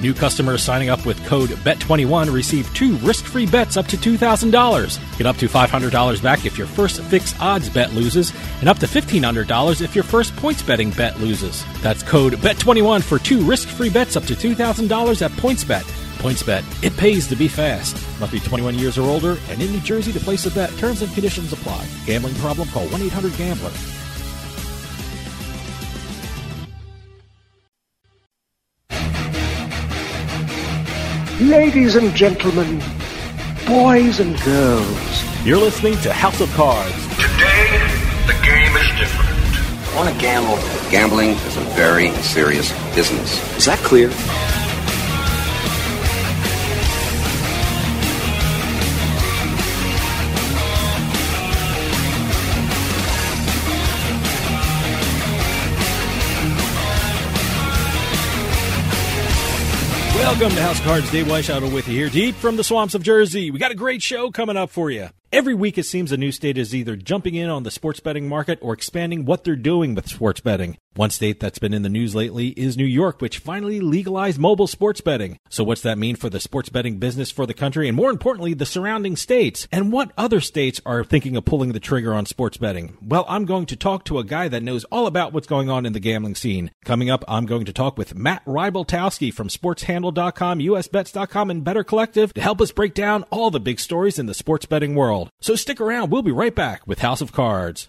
New customers signing up with code BET21 receive 2 risk-free bets up to $2,000. Get up to $500 back if your first fixed odds bet loses, and up to $1,500 if your first points betting bet loses. That's code BET21 for 2 risk-free bets up to $2,000 at PointsBet. PointsBet, it pays to be fast. Must be 21 years or older and in New Jersey to place a bet. Terms and conditions apply. Gambling problem? Call 1-800-GAMBLER. Ladies and gentlemen, boys and girls, you're listening to House of Cards. Today, the game is different. I want to gamble. Gambling is a very serious business. Is that clear? Welcome to House of Cards. Dave Weishaupt with you here, deep from the swamps of Jersey. We got a great show coming up for you. Every week, it seems a new state is either jumping in on the sports betting market or expanding what they're doing with sports betting. One state that's been in the news lately is New York, which finally legalized mobile sports betting. So what's that mean for the sports betting business for the country and, more importantly, the surrounding states? And what other states are thinking of pulling the trigger on sports betting? Well, I'm going to talk to a guy that knows all about what's going on in the gambling scene. Coming up, I'm going to talk with Matt Rybaltowski from SportsHandle.com, USBets.com, and Better Collective to help us break down all the big stories in the sports betting world. So stick around. We'll be right back with House of Cards.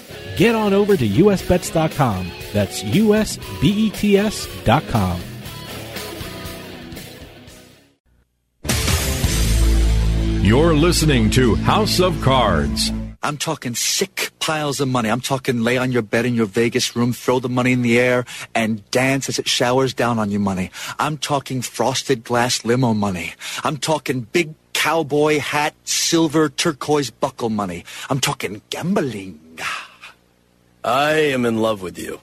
Get on over to USBets.com. That's USBETS.com. You're listening to House of Cards. I'm talking sick piles of money. I'm talking lay on your bed in your Vegas room, throw the money in the air, and dance as it showers down on you money. I'm talking frosted glass limo money. I'm talking big cowboy hat, silver turquoise buckle money. I'm talking gambling. I am in love with you.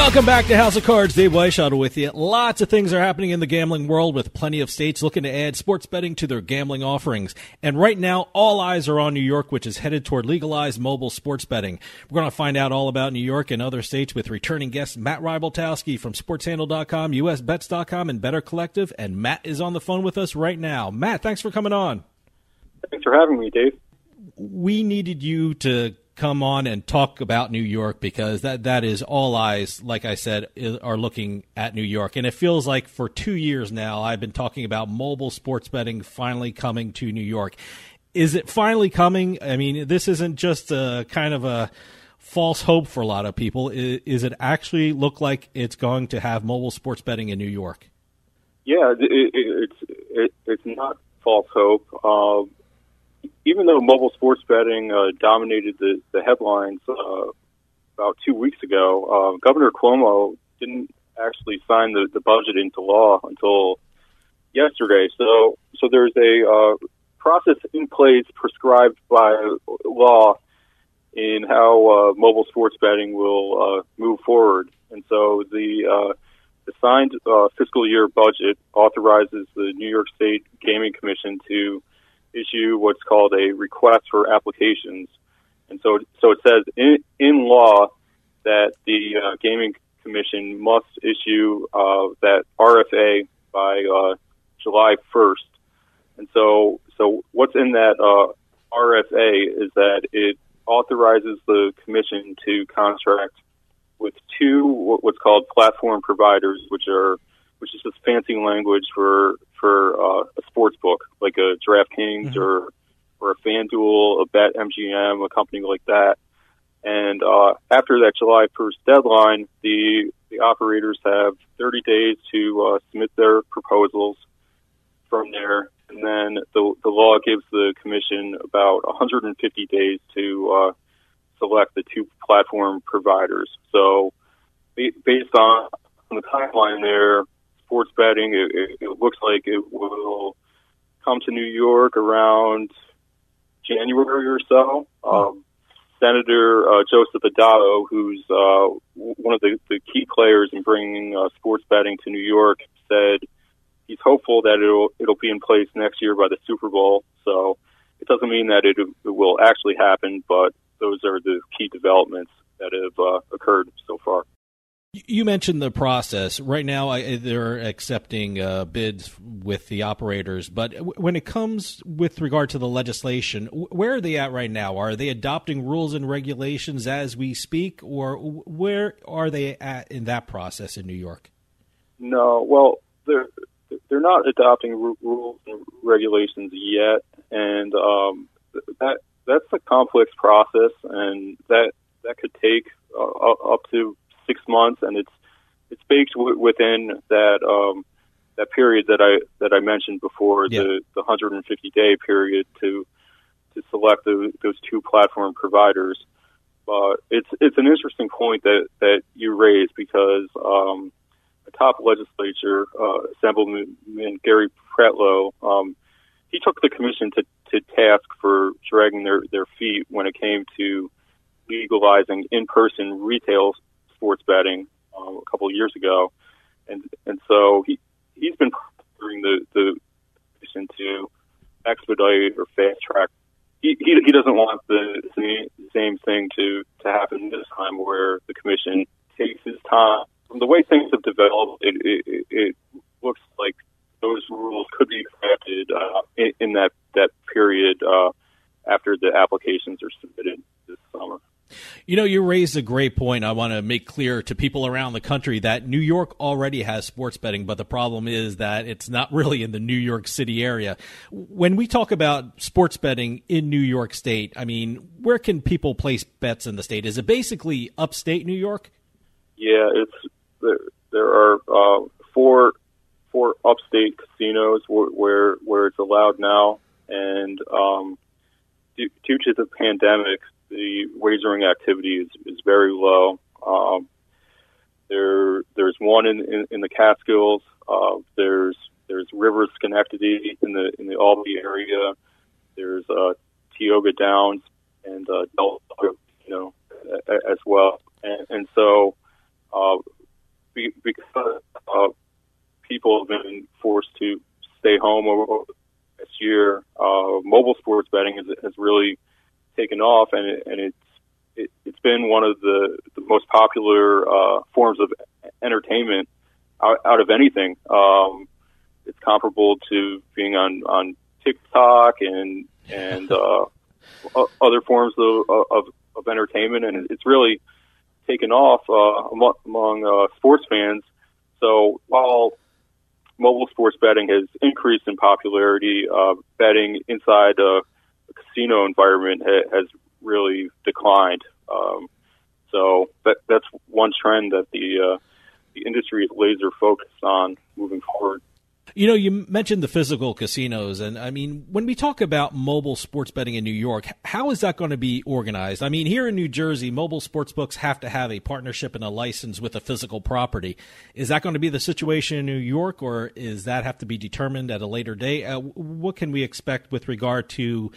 Welcome back to House of Cards. Dave Weishaupt with you. Lots of things are happening in the gambling world, with plenty of states looking to add sports betting to their gambling offerings. And right now, all eyes are on New York, which is headed toward legalized mobile sports betting. We're going to find out all about New York and other states with returning guest Matt Rybaltowski from SportsHandle.com, USBets.com, and Better Collective. And Matt is on the phone with us right now. Matt, thanks for coming on. Thanks for having me, Dave. We needed you to come on and talk about New York, because that is all eyes, like I said, are looking at New York. And it feels like for 2 years now, I've been talking about mobile sports betting finally coming to New York. Is it finally coming? I mean, this isn't just a kind of a false hope for a lot of people. Is it actually look like it's going to have mobile sports betting in New York? Yeah, it's not false hope. Even though mobile sports betting dominated the headlines about 2 weeks ago, Governor Cuomo didn't actually sign the budget into law until yesterday. So there's a process in place prescribed by law in how mobile sports betting will move forward. And so the signed fiscal year budget authorizes the New York State Gaming Commission to issue what's called a request for applications. And so it says in law that the Gaming Commission must issue that RFA by July 1st. And so what's in that RFA is that it authorizes the commission to contract with two what's called platform providers, which is just fancy language for a sports book, like a DraftKings or a FanDuel, a BetMGM, a company like that. And after that July 1st deadline, the operators have 30 days to submit their proposals from there. And then the law gives the commission about 150 days to select the two platform providers. So based on the timeline there, sports betting, it looks like it will come to New York around January or so. Senator Joseph Addabbo, who's one of the key players in bringing sports betting to New York, said he's hopeful that it'll be in place next year by the Super Bowl. So it doesn't mean that it will actually happen, but those are the key developments that have occurred so far. You mentioned the process. Right now, they're accepting bids with the operators. But when it comes with regard to the legislation, where are they at right now? Are they adopting rules and regulations as we speak, or where are they at in that process in New York? No, well, they're not adopting rules and regulations yet, and that's a complex process, and that could take up to 6 months, and it's baked within that period that I mentioned before, the 150-day period to select those two platform providers. But it's an interesting point that you raised, because the top legislature, Assemblyman Gary Pretlow, he took the commission to task for dragging their feet when it came to legalizing in-person retail sports betting a couple of years ago, and so he's been pressuring the commission to expedite or fast track. He doesn't want the same thing to happen this time, where the commission takes his time. From the way things have developed, it looks like those rules could be crafted in that period after the applications are submitted this summer. You know, you raised a great point. I want to make clear to people around the country that New York already has sports betting, but the problem is that it's not really in the New York City area. When we talk about sports betting in New York State, I mean, where can people place bets in the state? Is it basically upstate New York? Yeah, there are four upstate casinos where it's allowed now, and due to the pandemic, the wagering activity is very low. There's one in the Catskills. There's Rivers Schenectady in the Albany area. There's Tioga Downs and Delta, as well. And so people have been forced to stay home over this year, mobile sports betting has really taken off, and it's been one of the most popular forms of entertainment out of anything. It's comparable to being on TikTok and other forms of entertainment, and it's really taken off among sports fans. So while mobile sports betting has increased in popularity, betting inside a casino environment has really declined. So that's one trend that the industry is laser focused on moving forward. You know, you mentioned the physical casinos, and I mean, when we talk about mobile sports betting in New York, how is that going to be organized? I mean, here in New Jersey, mobile sports books have to have a partnership and a license with a physical property. Is that going to be the situation in New York, or is that have to be determined at a later date? What can we expect with regard to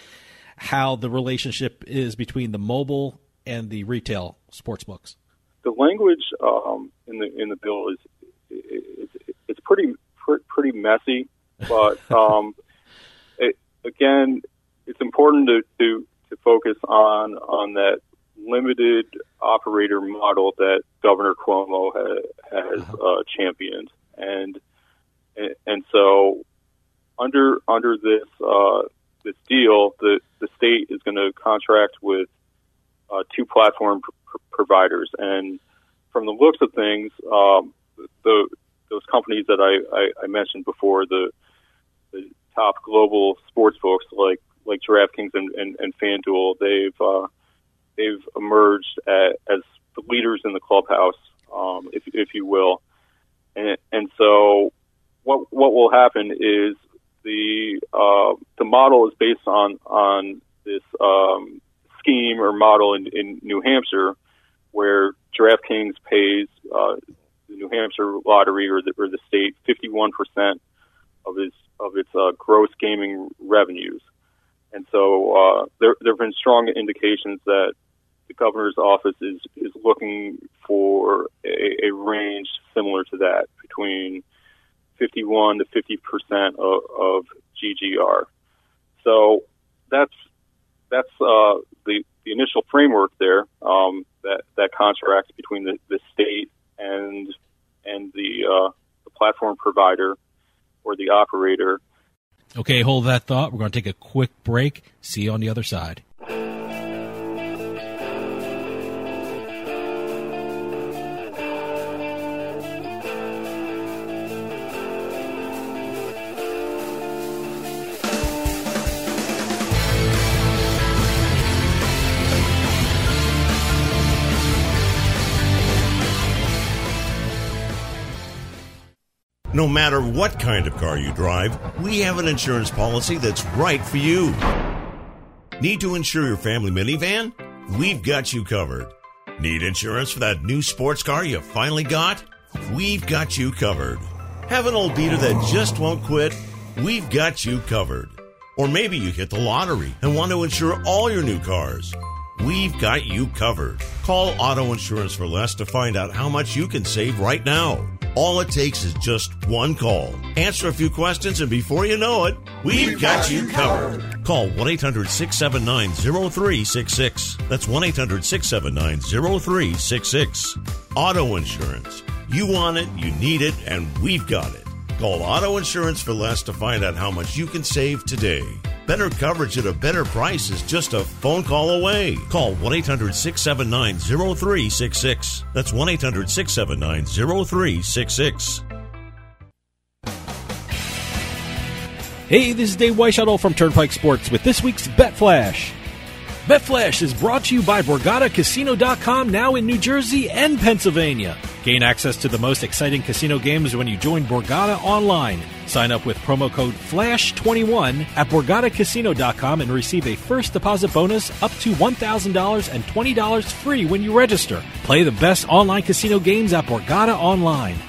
how the relationship is between the mobile and the retail sports books? The language in the bill is it's pretty messy, but it's important to focus on that limited operator model that Governor Cuomo has championed, and so under this this deal, the state is going to contract with two platform providers, and from the looks of things, those companies that I mentioned before, the top global sports books like DraftKings and FanDuel, they've emerged as the leaders in the clubhouse, if you will, and so what will happen is the model is based on this scheme or model in New Hampshire, where DraftKings pays New Hampshire lottery or the state 51% of its gross gaming revenues, and so there have been strong indications that the governor's office is looking for a range similar to that, between 51 to 50% of GGR. So that's the initial framework there, that contracts between the state and the the platform provider or the operator. Okay, hold that thought. We're going to take a quick break. See you on the other side. No matter what kind of car you drive, we have an insurance policy that's right for you. Need to insure your family minivan? We've got you covered. Need insurance for that new sports car you finally got? We've got you covered. Have an old beater that just won't quit? We've got you covered. Or maybe you hit the lottery and want to insure all your new cars. We've got you covered. Call Auto Insurance for Less to find out how much you can save right now. All it takes is just one call. Answer a few questions, and before you know it, we've got you covered. Call 1-800-679-0366. That's 1-800-679-0366. Auto insurance. You want it, you need it, and we've got it. Call Auto Insurance for Less to find out how much you can save today. Better coverage at a better price is just a phone call away. Call 1-800-679-0366. That's 1-800-679-0366. Hey, this is Dave Weishuttle from Turnpike Sports with this week's Bet Flash. Bet Flash is brought to you by BorgataCasino.com, now in New Jersey and Pennsylvania. Gain access to the most exciting casino games when you join Borgata online. Sign up with promo code FLASH21 at BorgataCasino.com and receive a first deposit bonus up to $1,000 and $20 free when you register. Play the best online casino games at Borgata online.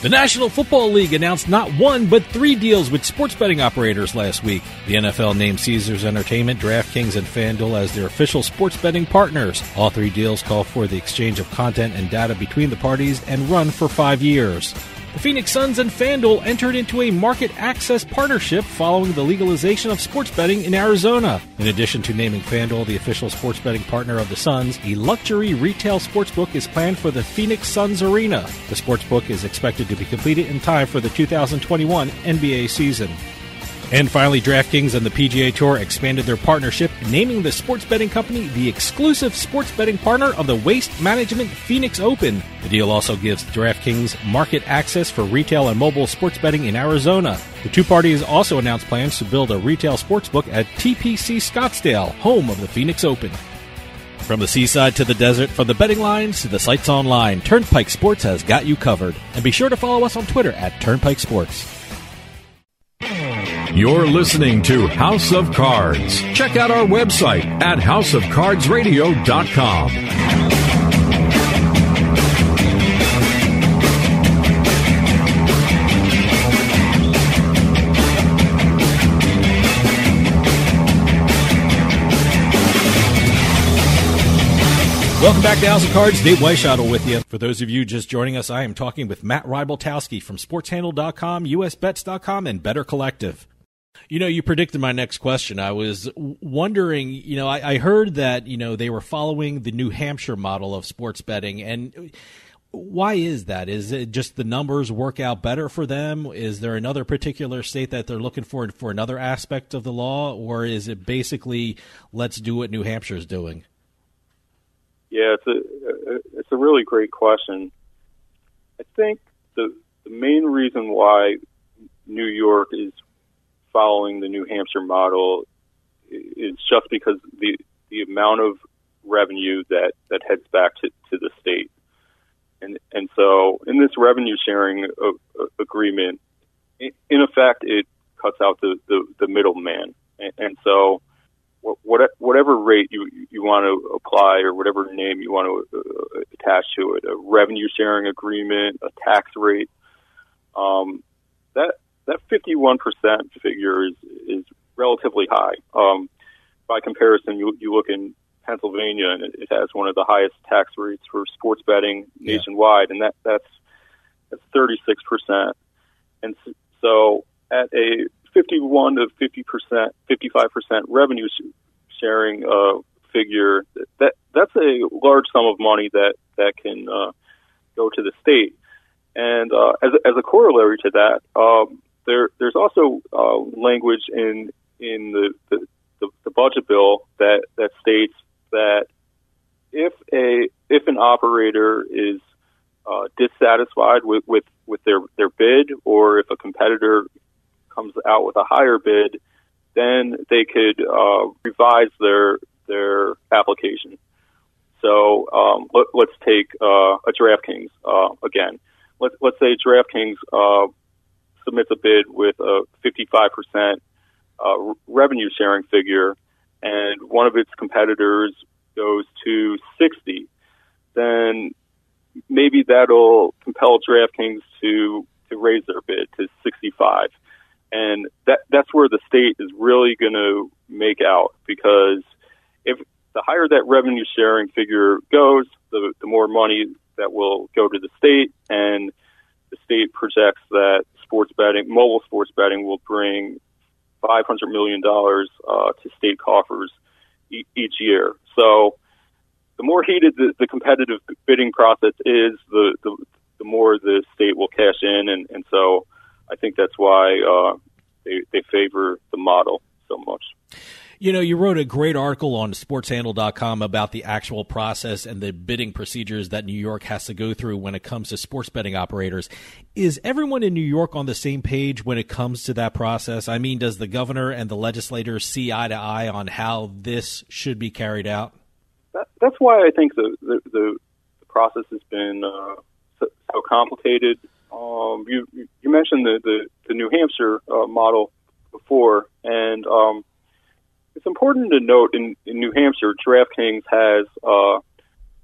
The National Football League announced not one, but three deals with sports betting operators last week. The NFL named Caesars Entertainment, DraftKings, and FanDuel as their official sports betting partners. All three deals call for the exchange of content and data between the parties and run for 5 years. The Phoenix Suns and FanDuel entered into a market access partnership following the legalization of sports betting in Arizona. In addition to naming FanDuel the official sports betting partner of the Suns, a luxury retail sportsbook is planned for the Phoenix Suns Arena. The sportsbook is expected to be completed in time for the 2021 NBA season. And finally, DraftKings and the PGA Tour expanded their partnership, naming the sports betting company the exclusive sports betting partner of the Waste Management Phoenix Open. The deal also gives DraftKings market access for retail and mobile sports betting in Arizona. The two parties also announced plans to build a retail sportsbook at TPC Scottsdale, home of the Phoenix Open. From the seaside to the desert, from the betting lines to the sites online, Turnpike Sports has got you covered. And be sure to follow us on Twitter at Turnpike Sports. You're listening to House of Cards. Check out our website at houseofcardsradio.com. Welcome back to House of Cards. Dave Weishottle with you. For those of you just joining us, I am talking with Matt Rybaltowski from SportsHandle.com, USBets.com, and Better Collective. You know, you predicted my next question. I was wondering, I heard that, they were following the New Hampshire model of sports betting. And why is that? Is it just the numbers work out better for them? Is there another particular state that they're looking for another aspect of the law? Or is it basically, let's do what New Hampshire's doing? Yeah, it's a really great question. I think the main reason why New York is following the New Hampshire model is just because the amount of revenue that heads back to the state. And so in this revenue sharing agreement, in effect, it cuts out the middleman. And so whatever rate you want to apply or whatever name you want to attach to it, a revenue sharing agreement, a tax rate, that 51% figure is relatively high. By comparison, you look in Pennsylvania, and it has one of the highest tax rates for sports betting nationwide, and that's 36%. And so at a 51 to 50%, 55% revenue sharing figure, that's a large sum of money that can go to the state. And as a corollary to that, there's also language in the budget bill that states that if an operator is dissatisfied with their bid, or if a competitor comes out with a higher bid, then they could revise their application. So let's take a DraftKings again. Let's say DraftKings submits a bid with a 55% revenue sharing figure, and one of its competitors goes to 60, then maybe that'll compel DraftKings to raise their bid to 65. And that's where the state is really going to make out, because if the higher that revenue sharing figure goes, the more money that will go to the state, and the state projects that mobile sports betting will bring $500 million to state coffers each year. So the more heated the competitive bidding process is, the more the state will cash in. And so I think that's why they favor the model so much. You wrote a great article on sportshandle.com about the actual process and the bidding procedures that New York has to go through when it comes to sports betting operators. Is everyone in New York on the same page when it comes to that process? I mean, does the governor and the legislators see eye to eye on how this should be carried out? That's why I think the process has been so complicated. You mentioned the New Hampshire model before, and it's important to note in New Hampshire, DraftKings has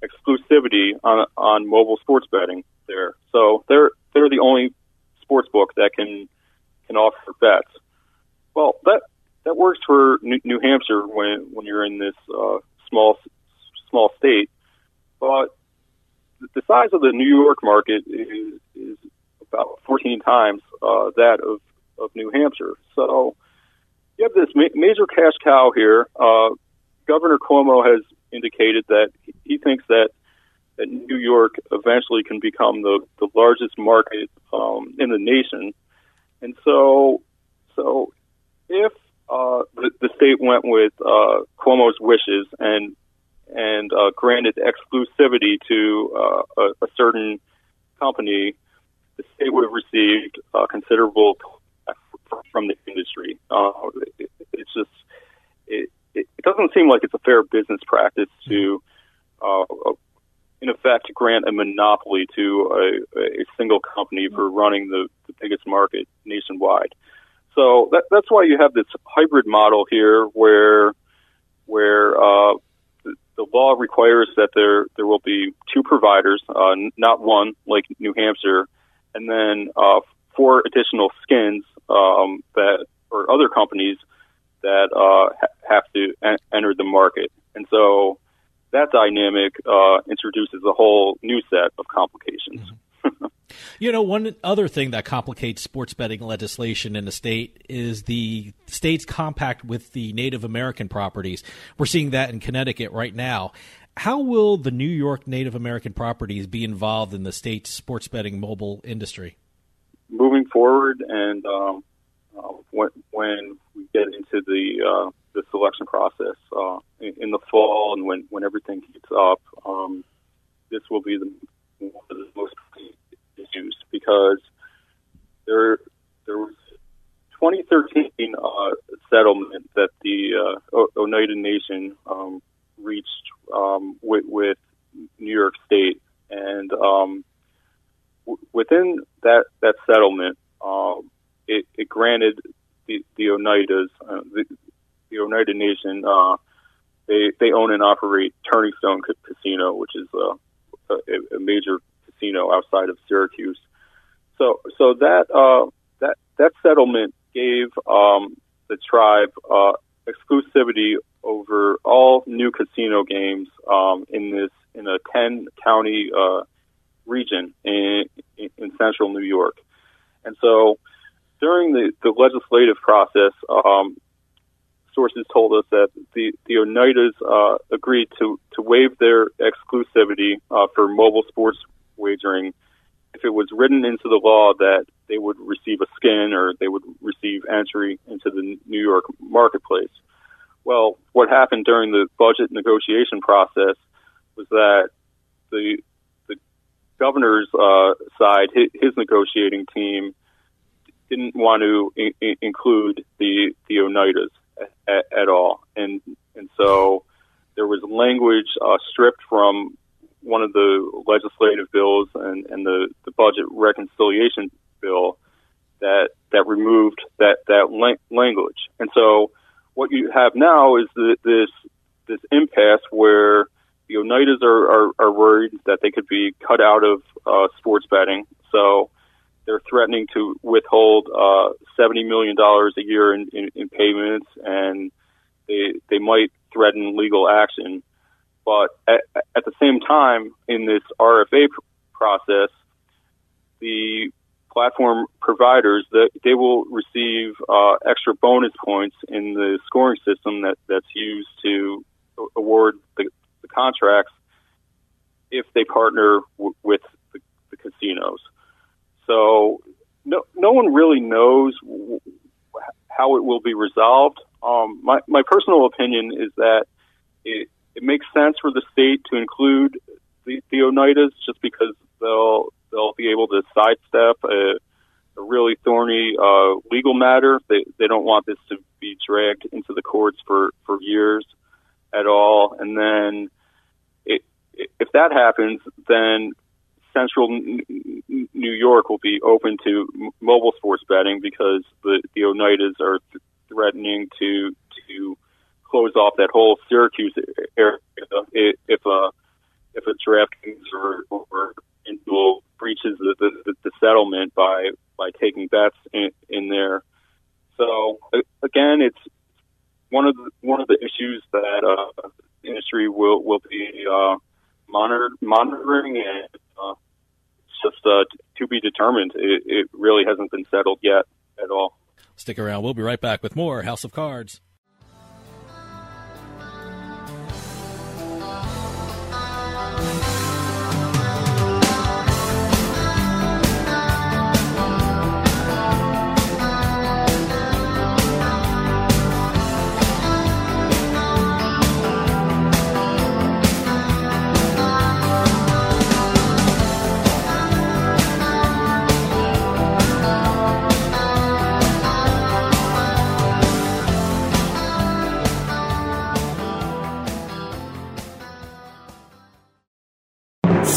exclusivity on mobile sports betting there. So they're the only sports book that can offer bets. Well, that works for New Hampshire when you're in this small state, but the size of the New York market is about 14 times that of New Hampshire. So you have this major cash cow here. Governor Cuomo has indicated that he thinks that New York eventually can become the largest market in the nation. And so if the state went with Cuomo's wishes and granted exclusivity to a certain company, the state would have received considerable from the industry. It doesn't seem like it's a fair business practice to, in effect, grant a monopoly to a single company for running the biggest market nationwide. So that's why you have this hybrid model here, where the law requires that there will be two providers, not one like New Hampshire, and then four additional skins that or other companies that have to enter the market. And so that dynamic introduces a whole new set of complications. Mm-hmm. You know, one other thing that complicates sports betting legislation in the state is the state's compact with the Native American properties. We're seeing that in Connecticut right now. How will the New York Native American properties be involved in the state's sports betting mobile industry? Moving forward, and when we get into the selection process in the fall, and when everything heats up, this will be one of the most issues, because there was 2013 settlement that the Oneida Nation reached with New York State, and within that settlement, it granted the Oneidas, the Oneida Nation, they own and operate Turning Stone Casino, which is a major casino outside of Syracuse. So that settlement gave the tribe exclusivity over all new casino games in a 10-county region in central New York. And so during the legislative process, sources told us that the Oneidas agreed to waive their exclusivity for mobile sports wagering if it was written into the law that they would receive a skin or they would receive entry into the New York marketplace. Well, what happened during the budget negotiation process was that the governor's side, his negotiating team, didn't want to include the Oneidas at all, and so there was language stripped from one of the legislative bills and the budget reconciliation bill that removed that language. And so what you have now is this impasse where the Oneidas are worried that they could be cut out of sports betting, so they're threatening to withhold $70 million a year in payments, and they might threaten legal action. But at the same time, in this RFA process, the platform providers, they will receive extra bonus points in the scoring system that's used to award the contracts if they partner with the casinos. So no one really knows how it will be resolved. My personal opinion is that it makes sense for the state to include the Oneidas, just because they'll be able to sidestep a really thorny legal matter. They don't want this to be dragged into the courts for years at all. And then if that happens, then central New York will be open to mobile sports betting, because the Oneidas are threatening to close off that whole Syracuse area if a DraftKings or FanDuel breaches the settlement by taking bets in there. So again, it's one of the issues that the industry will be monitoring and just to be determined. It really hasn't been settled yet at all. Stick around. We'll be right back with more House of Cards.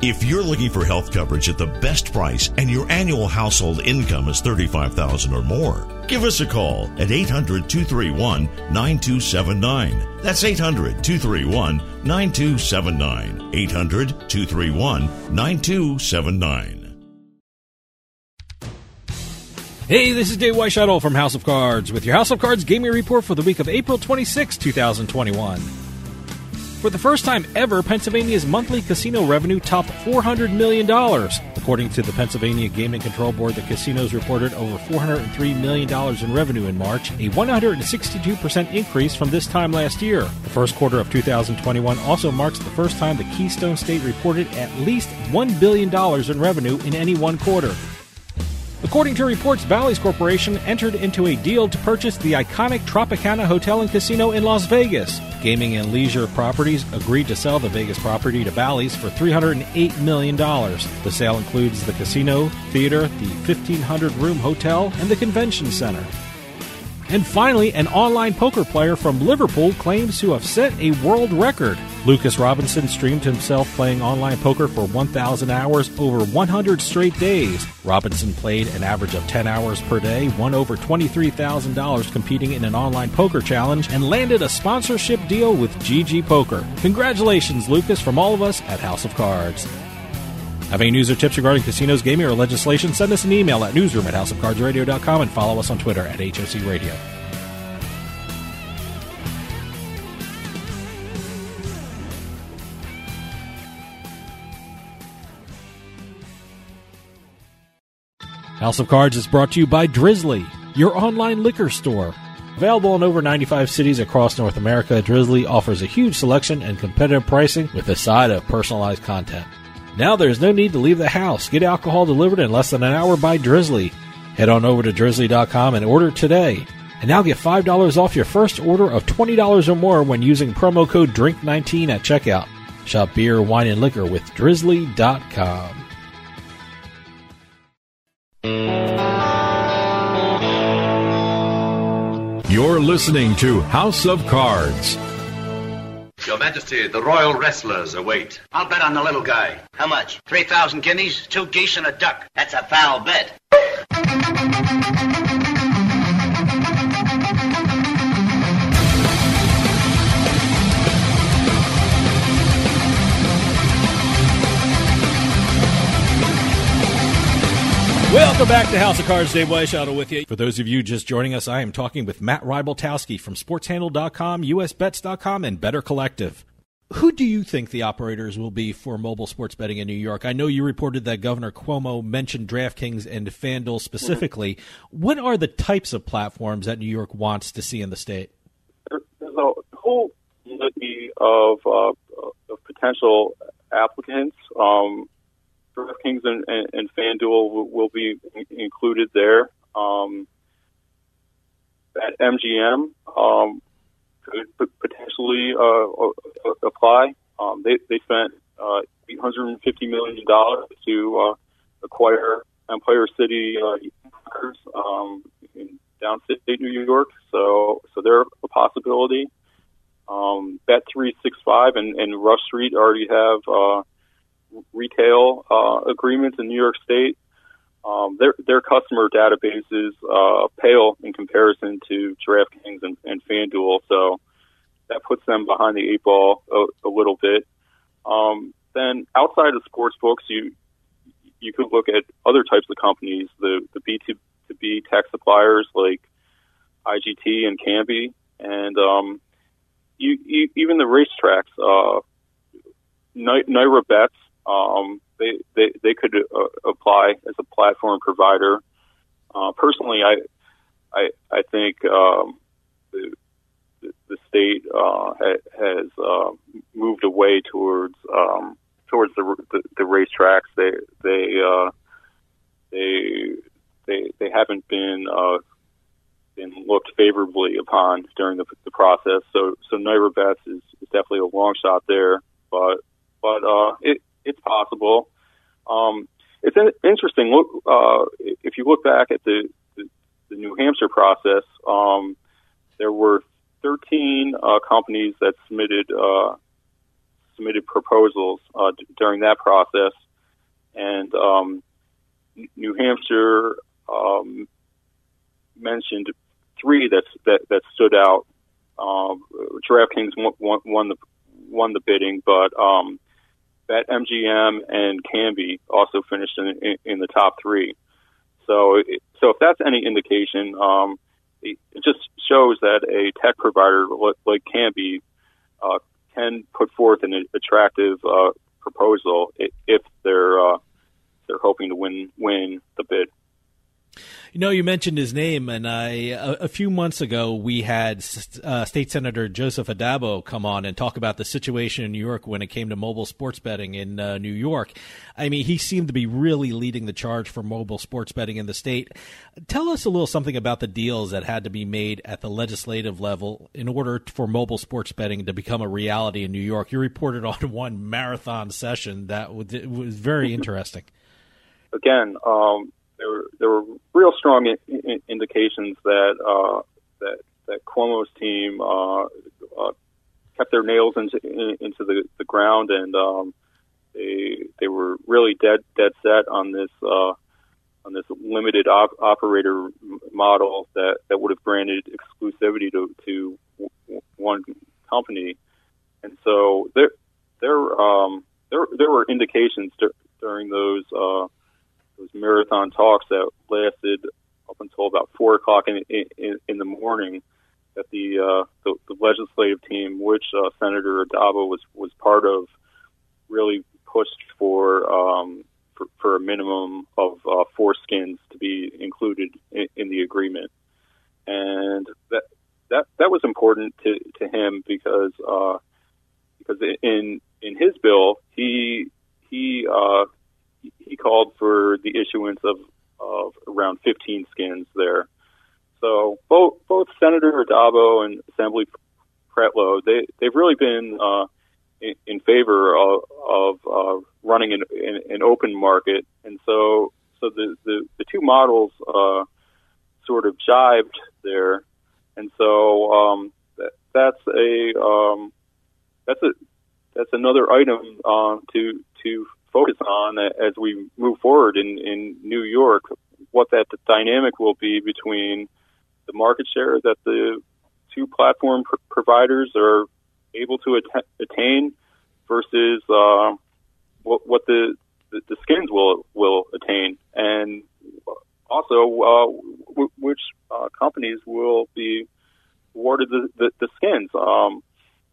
If you're looking for health coverage at the best price and your annual household income is $35,000 or more, give us a call at 800-231-9279. That's 800-231-9279. 800-231-9279. Hey, this is Dave Weishottle from House of Cards with your House of Cards Gaming Report for the week of April 26, 2021. For the first time ever, Pennsylvania's monthly casino revenue topped $400 million. According to the Pennsylvania Gaming Control Board, the casinos reported over $403 million in revenue in March, a 162% increase from this time last year. The first quarter of 2021 also marks the first time the Keystone State reported at least $1 billion in revenue in any one quarter. According to reports, Bally's Corporation entered into a deal to purchase the iconic Tropicana Hotel and Casino in Las Vegas. Gaming and Leisure Properties agreed to sell the Vegas property to Bally's for $308 million. The sale includes the casino, theater, the 1,500-room hotel, and the convention center. And finally, an online poker player from Liverpool claims to have set a world record. Lucas Robinson streamed himself playing online poker for 1,000 hours over 100 straight days. Robinson played an average of 10 hours per day, won over $23,000 competing in an online poker challenge, and landed a sponsorship deal with GG Poker. Congratulations, Lucas, from all of us at House of Cards. Have any news or tips regarding casinos, gaming, or legislation? Send us an email at newsroom@houseofcardsradio.com and follow us on Twitter at HOC Radio. House of Cards is brought to you by Drizzly, your online liquor store. Available in over 95 cities across North America, Drizzly offers a huge selection and competitive pricing with a side of personalized content. Now there's no need to leave the house. Get alcohol delivered in less than an hour by Drizzly. Head on over to Drizzly.com and order today. And now get $5 off your first order of $20 or more when using promo code DRINK19 at checkout. Shop beer, wine, and liquor with Drizzly.com. You're listening to House of Cards. Your Majesty, the royal wrestlers await. I'll bet on the little guy. How much? 3,000 guineas, 2 geese, and a duck. That's a foul bet. Welcome back to House of Cards. Dave Weishaupt with you. For those of you just joining us, I am talking with Matt Rybaltowski from SportsHandle.com, USBets.com, and Better Collective. Who do you think the operators will be for mobile sports betting in New York? I know you reported that Governor Cuomo mentioned DraftKings and FanDuel specifically. Mm-hmm. What are the types of platforms that New York wants to see in the state? There's a whole community of potential applicants. DraftKings and FanDuel will be included there. At MGM could potentially apply. They spent $850 million to acquire Empire City Eastern, in downstate New York, so they're a possibility. Bet365 and Rush Street already have retail agreements in New York State. Their customer databases pale in comparison to DraftKings and FanDuel, so that puts them behind the eight ball a little bit. Then outside of sports books, you could look at other types of companies, the B2B tax suppliers like IGT and Kambi, and even the racetracks, NYRA Bets. They could apply as a platform provider. Personally, I think the state has moved away towards the racetracks. They haven't been looked favorably upon during the process. So NYRA Bets is definitely a long shot there, but it's possible. It's interesting. Look, if you look back at the New Hampshire process, there were 13 companies that submitted proposals during that process, and New Hampshire mentioned three that stood out. DraftKings won the bidding, but BetMGM and Kambi also finished in the top three. So if that's any indication, it just shows that a tech provider like Kambi can put forth an attractive proposal if they're hoping to win the bid. You know, you mentioned his name, and a few months ago we had State Senator Joseph Addabbo come on and talk about the situation in New York when it came to mobile sports betting in New York. I mean, he seemed to be really leading the charge for mobile sports betting in the state. Tell us a little something about the deals that had to be made at the legislative level in order for mobile sports betting to become a reality in New York. You reported on one marathon session that was very interesting. Again, there were real strong indications that Cuomo's team kept their nails into the ground, and they were really dead set on this limited operator model that would have granted exclusivity to one company, and so there were indications during those marathon talks that lasted up until about 4 o'clock in the morning that the legislative team, which Senator Addabbo was part of, really pushed for a minimum of four skins to be included in the agreement, and that was important to him because in his bill he called for the issuance of around 15 skins there. So both Senator Addabbo and Assembly Pretlow, they've really been in favor of running an open market, and so the two models sort of jived there, and so that's another item to focus on as we move forward in New York. what that dynamic will be between the market share that the two platform providers are able to attain versus what the skins will attain, and also which companies will be awarded the skins.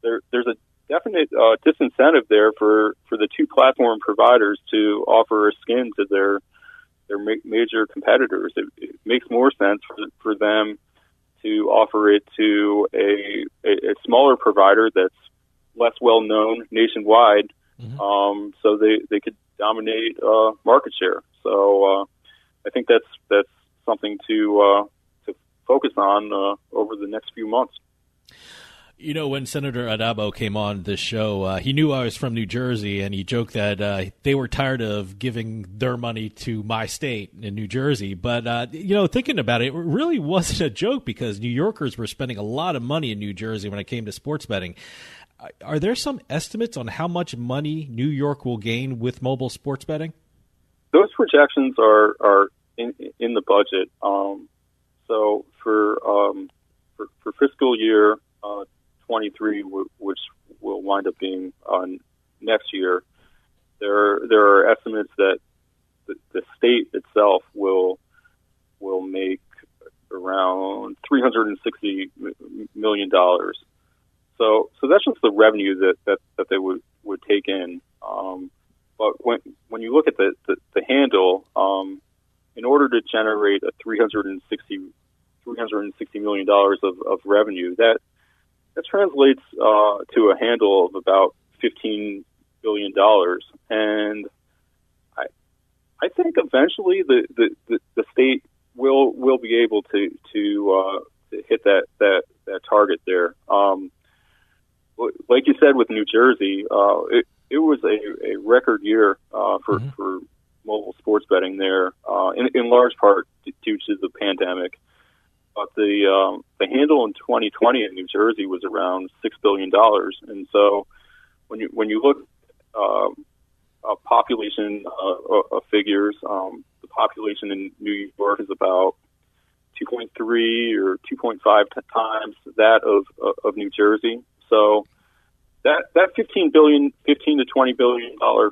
There's a definite disincentive there for the two platform providers to offer a skin to their major competitors. It makes more sense for them to offer it to a smaller provider that's less well known nationwide, so they could dominate market share. So I think that's something to focus on over the next few months. You know, when Senator Addabbo came on this show, he knew I was from New Jersey, and he joked that they were tired of giving their money to my state in New Jersey. But, you know, thinking about it, it really wasn't a joke because New Yorkers were spending a lot of money in New Jersey when it came to sports betting. Are there some estimates on how much money New York will gain with mobile sports betting? Those projections are in the budget. So for fiscal year 23, which will wind up being on next year, there are estimates that the state itself will make around $360 million. So that's just the revenue that they would take in. But when you look at the handle, in order to generate a $360 million of revenue, that translates to a handle of about $15 billion. And I think eventually the state will be able to hit that target there. Like you said with New Jersey, it was a record year for mobile sports betting there, in large part due to the pandemic. But the handle in 2020 in New Jersey was around $6 billion, and so when you look population figures, the population in New York is about 2.3 or 2.5 times that of New Jersey. So that $15 to $20 billion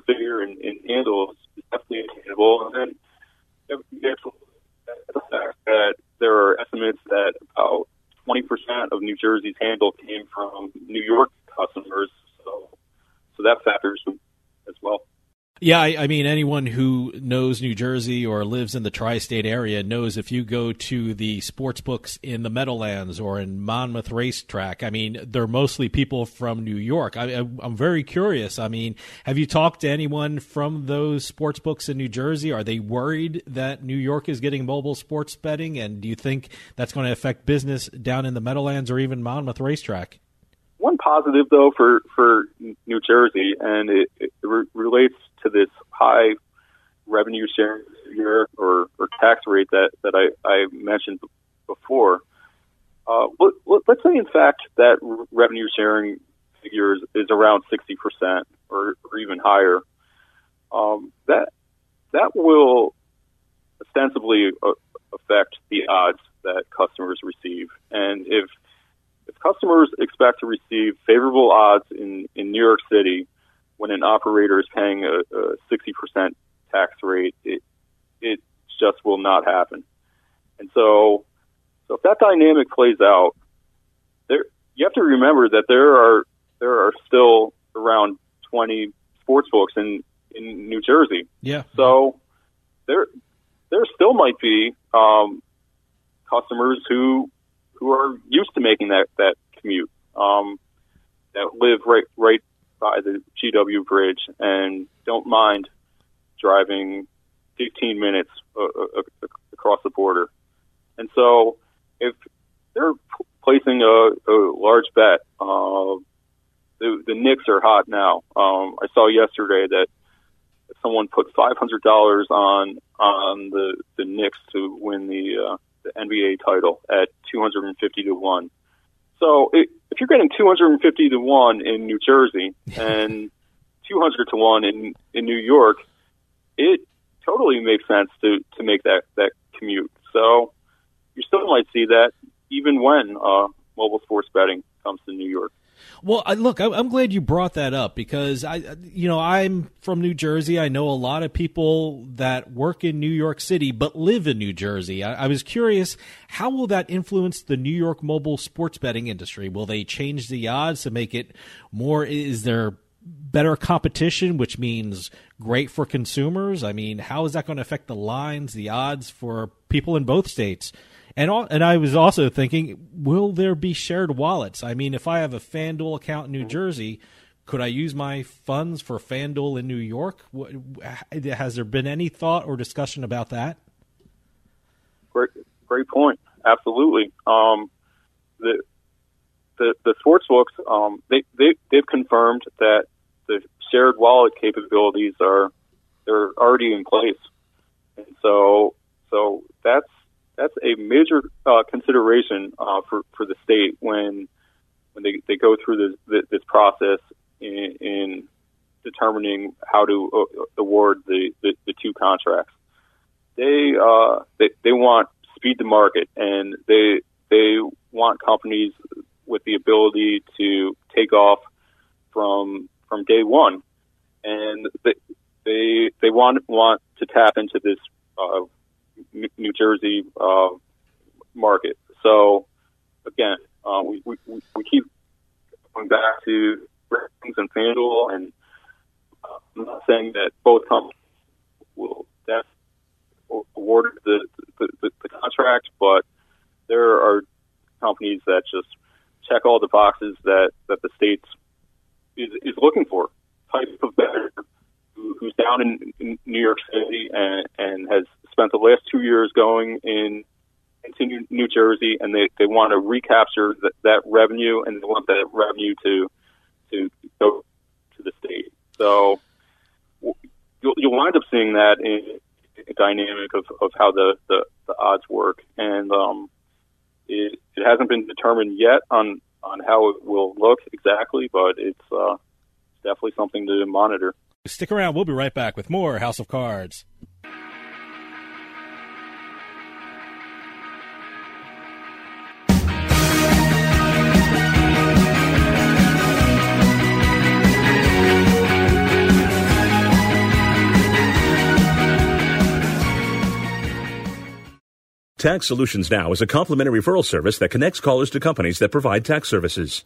figure in handle is definitely attainable, and then the fact that there are estimates that about 20% of New Jersey's handle came from New York customers, so that factors as well. Yeah, I mean, anyone who knows New Jersey or lives in the tri-state area knows if you go to the sports books in the Meadowlands or in Monmouth Racetrack, I mean, they're mostly people from New York. I'm very curious. I mean, have you talked to anyone from those sports books in New Jersey? Are they worried that New York is getting mobile sports betting? And do you think that's going to affect business down in the Meadowlands or even Monmouth Racetrack? One positive, though, for New Jersey, and it relates to this high revenue share or tax rate that I mentioned before. Let's say, in fact, that revenue sharing figure is around 60% or even higher. That will ostensibly affect the odds that customers receive, and if customers expect to receive favorable odds in New York City when an operator is paying a 60% tax rate, it just will not happen. And so if that dynamic plays out, you have to remember that there are still around 20 sportsbooks in New Jersey. Yeah. So there still might be customers who are used to making that commute, that live right by the GW Bridge and don't mind driving 15 minutes across the border. And so if they're placing a large bet, the Knicks are hot now. I saw yesterday that someone put $500 on the Knicks to win the NBA title at 250 to 1. So if you're getting 250 to 1 in New Jersey and 200 to 1 in New York, it totally makes sense to make that commute. So you still might see that even when mobile sports betting comes to New York. Well, look, I'm glad you brought that up because I'm from New Jersey. I know a lot of people that work in New York City but live in New Jersey. I was curious, how will that influence the New York mobile sports betting industry? Will they change the odds to make it more? Is there better competition, which means great for consumers? I mean, how is that going to affect the lines, the odds for people in both states? And I was also thinking, will there be shared wallets? I mean, if I have a FanDuel account in New Jersey, could I use my funds for FanDuel in New York? Has there been any thought or discussion about that? Great point. Absolutely. The sportsbooks, they've confirmed that the shared wallet capabilities they're already in place, and so that's a major consideration for the state when they go through this process in determining how to award the two contracts. They want speed to market, and they want companies with the ability to take off from day one, and they want to tap into this New Jersey market. So again, we keep going back to DraftKings and FanDuel, and I'm not saying that both companies will award the contract, but there are companies that just check all the boxes that the state is looking for. Type of bettor who's down in New York City and has spent the last 2 years going into New Jersey, and they want to recapture that revenue, and they want that revenue to go to the state. So you'll wind up seeing that in the dynamic of how the odds work. And it hasn't been determined yet on how it will look exactly, but it's definitely something to monitor. Stick around. We'll be right back with more House of Cards. Tax Solutions Now is a complimentary referral service that connects callers to companies that provide tax services.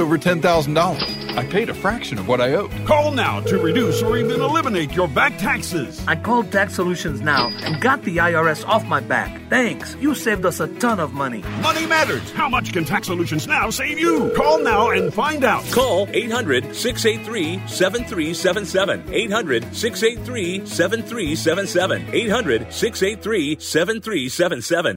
over $10,000. I paid a fraction of what I owed. Call now to reduce or even eliminate your back taxes. I called Tax Solutions Now and got the IRS off my back. Thanks. You saved us a ton of money. Money matters. How much can Tax Solutions Now save you? Call now and find out. Call 800-683-7377. 800-683-7377. 800-683-7377.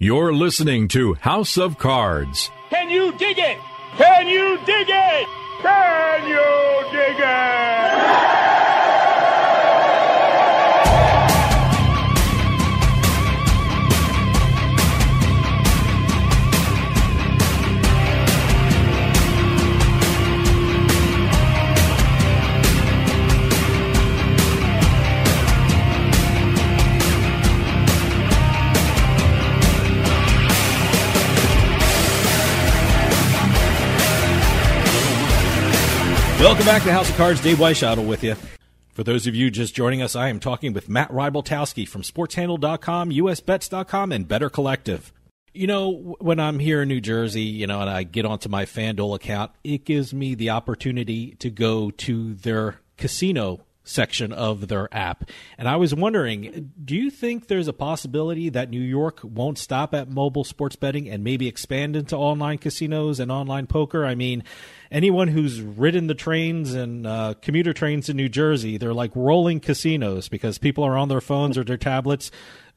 You're listening to House of Cards. Can you dig it? Can you dig it? Can you dig it? Welcome back to House of Cards. Dave Weishottle with you. For those of you just joining us, I am talking with Matt Rybaltowski from SportsHandle.com, USBets.com, and Better Collective. You know, when I'm here in New Jersey, you know, and I get onto my FanDuel account, it gives me the opportunity to go to their casino section of their app. And I was wondering, do you think there's a possibility that New York won't stop at mobile sports betting and maybe expand into online casinos and online poker? I mean, anyone who's ridden the trains and commuter trains in New Jersey, they're like rolling casinos because people are on their phones or their tablets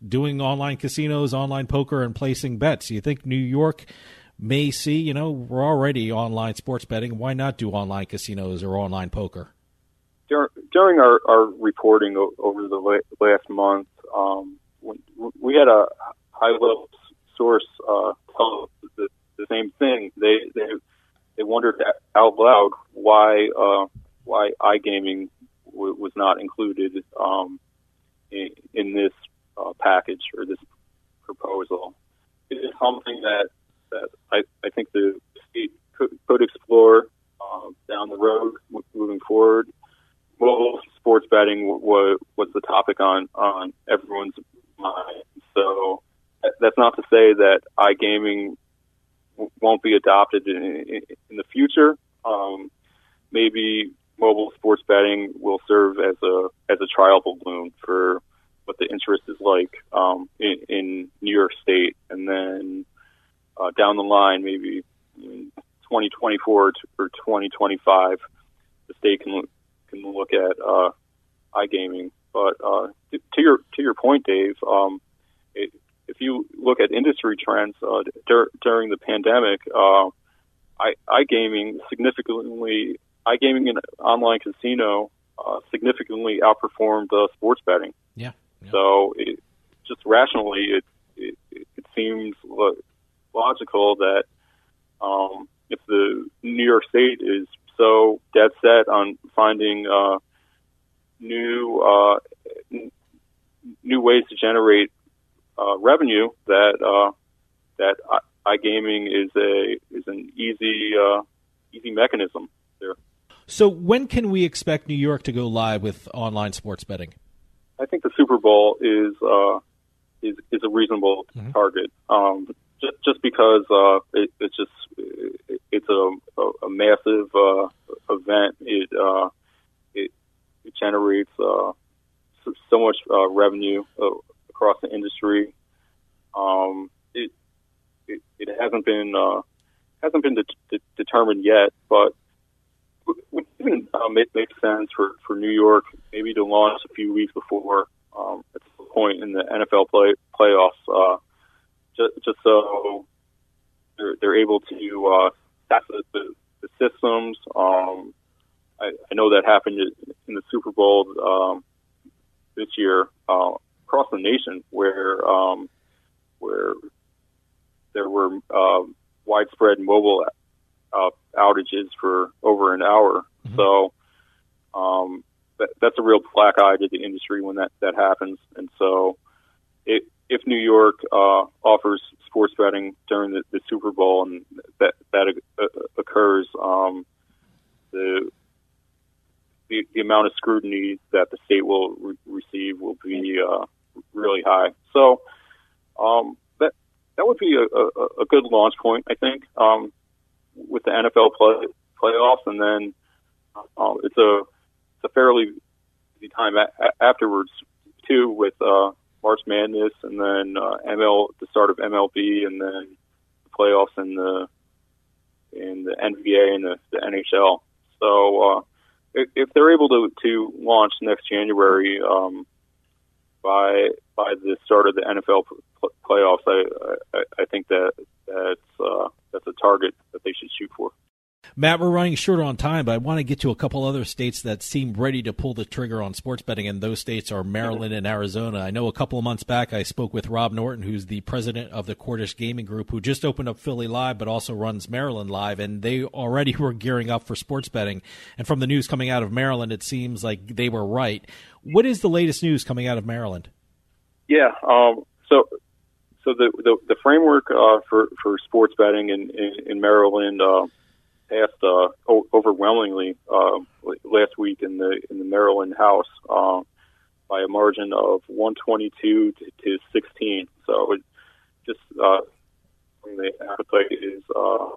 doing online casinos, online poker, and placing bets. You think New York may see, you know, we're already online sports betting. Why not do online casinos or online poker? During our reporting over the last month, we had a high-level source tell us the same thing. They wondered out loud why iGaming was not included in this package or this proposal. It is something that I think the state could explore down the road moving forward. Mobile sports betting was the topic on everyone's mind. So that's not to say that iGaming won't be adopted in the future. Maybe mobile sports betting will serve as a trial balloon for what the interest is like in New York State, and then down the line, maybe in 2024 or 2025, the state can look at iGaming. But to your point, Dave, if you look at industry trends during the pandemic, iGaming and online casino significantly outperformed sports betting. Yeah. So it seems logical that if the New York State is so dead set on finding new ways to generate revenue, that iGaming is an easy mechanism there. So when can we expect New York to go live with online sports betting? I think the Super Bowl is a reasonable target. Just because it's a massive event, it generates so much revenue across the industry. It hasn't been determined yet, but would even make sense for New York maybe to launch a few weeks before at some point in the NFL playoffs. Just so they're able to test the systems. I know that happened in the Super Bowl this year across the nation, where there were widespread mobile outages for over an hour. Mm-hmm. So that's a real black eye to the industry when that happens. And so if New York offers sports betting during the Super Bowl and that occurs, the amount of scrutiny that the state will receive will be really high. So that would be a good launch point, I think, with the NFL playoffs, and then it's a fairly busy time afterwards too, with March Madness, and then the start of MLB, and then the playoffs in the NBA and the NHL. So if they're able to launch next January by the start of the NFL playoffs, I think that's a target that they should shoot for. Matt, we're running short on time, but I want to get to a couple other states that seem ready to pull the trigger on sports betting, and those states are Maryland and Arizona. I know a couple of months back I spoke with Rob Norton, who's the president of the Cordish Gaming Group, who just opened up Philly Live but also runs Maryland Live, and they already were gearing up for sports betting. And from the news coming out of Maryland, it seems like they were right. What is the latest news coming out of Maryland? Yeah, so the framework for sports betting in Maryland passed overwhelmingly last week in the Maryland House by a margin of 122 to 16. So it just the appetite is for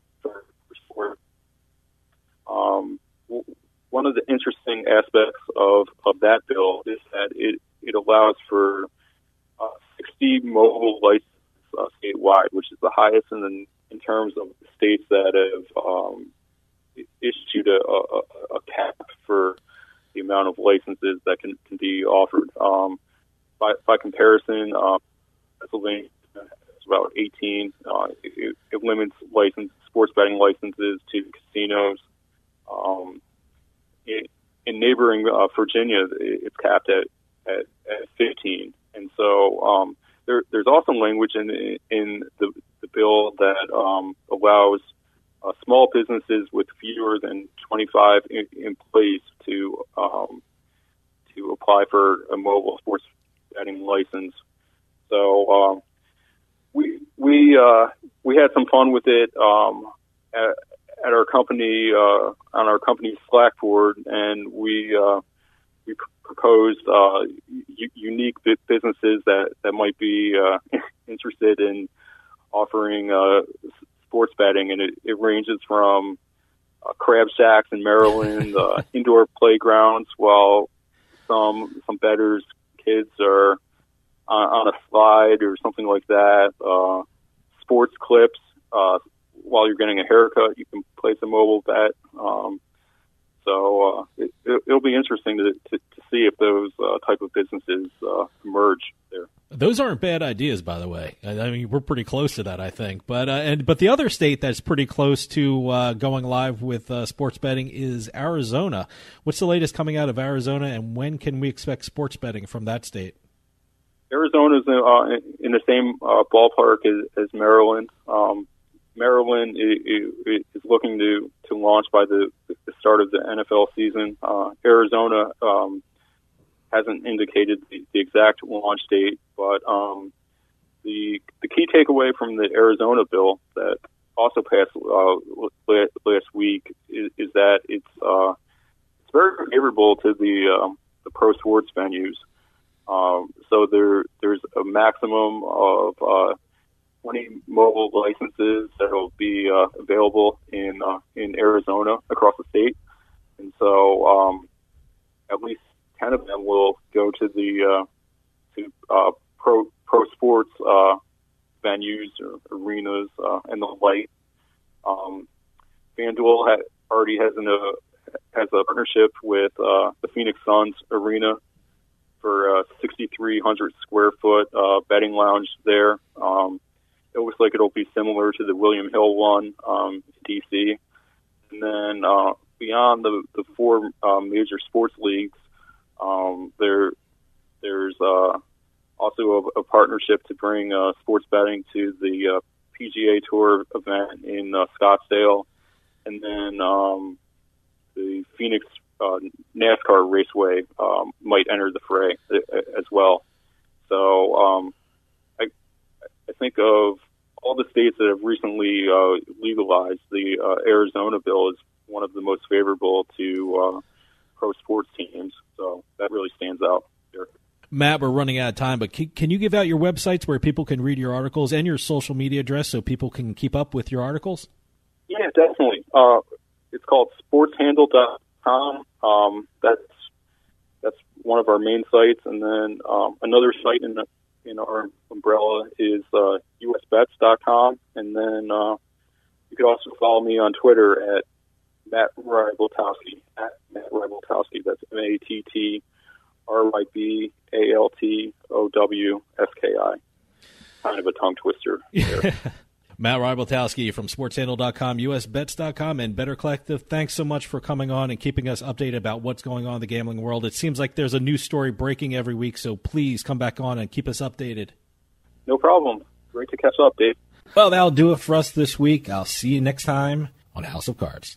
sport. One of the interesting aspects of that bill is that it allows for 60 mobile licenses statewide, which is the highest in terms of states that have issued a cap for the amount of licenses that can be offered. By comparison, Pennsylvania is about 18. It limits sports betting licenses to casinos. In neighboring Virginia, it's capped at 15. And so there's also language in the bill that allows small businesses with fewer than 25 employees to apply for a mobile sports betting license. So we had some fun with it at our company on our company's Slack board, and we proposed unique businesses that might be interested in offering sports betting, and it ranges from crab shacks in Maryland, indoor playgrounds, while some bettors' kids are on a slide or something like that. Sports clips, while you're getting a haircut, you can place a mobile bet. So it'll be interesting to see if those type of businesses emerge there. Those aren't bad ideas, by the way. I mean, we're pretty close to that, I think. But but the other state that's pretty close to going live with sports betting is Arizona. What's the latest coming out of Arizona, and when can we expect sports betting from that state? Arizona's in the same ballpark as Maryland. Maryland is looking to launch by the start of the NFL season. Arizona hasn't indicated the exact launch date, but the key takeaway from the Arizona bill that also passed last week is that it's very favorable to the pro sports venues. So there's a maximum of 20 mobile licenses that will be available in Arizona across the state, and so at least 10 of them will go to the pro sports venues or arenas and the like. FanDuel already has a partnership with the Phoenix Suns arena for a 6,300 square foot betting lounge there. It looks like it'll be similar to the William Hill one, D.C. And then beyond the four major sports leagues, there's also a partnership to bring sports betting to the PGA Tour event in Scottsdale, and then the Phoenix NASCAR Raceway might enter the fray as well. So I think of all the states that have recently legalized, the Arizona bill is one of the most favorable to pro sports teams. So that really stands out there. Matt, we're running out of time, but can you give out your websites where people can read your articles and your social media address so people can keep up with your articles? Yeah, definitely. It's called SportsHandle.com. That's one of our main sites. And then another site in our umbrella is USBets.com. And then you can also follow me on Twitter at Matt Rybaltowski. That's MATTRYBALTOWSKI. Kind of a tongue twister there. Matt Rybaltowski from SportsHandle.com, USBets.com, and Better Collective. Thanks so much for coming on and keeping us updated about what's going on in the gambling world. It seems like there's a new story breaking every week, so please come back on and keep us updated. No problem. Great to catch up, Dave. Well, that'll do it for us this week. I'll see you next time on House of Cards.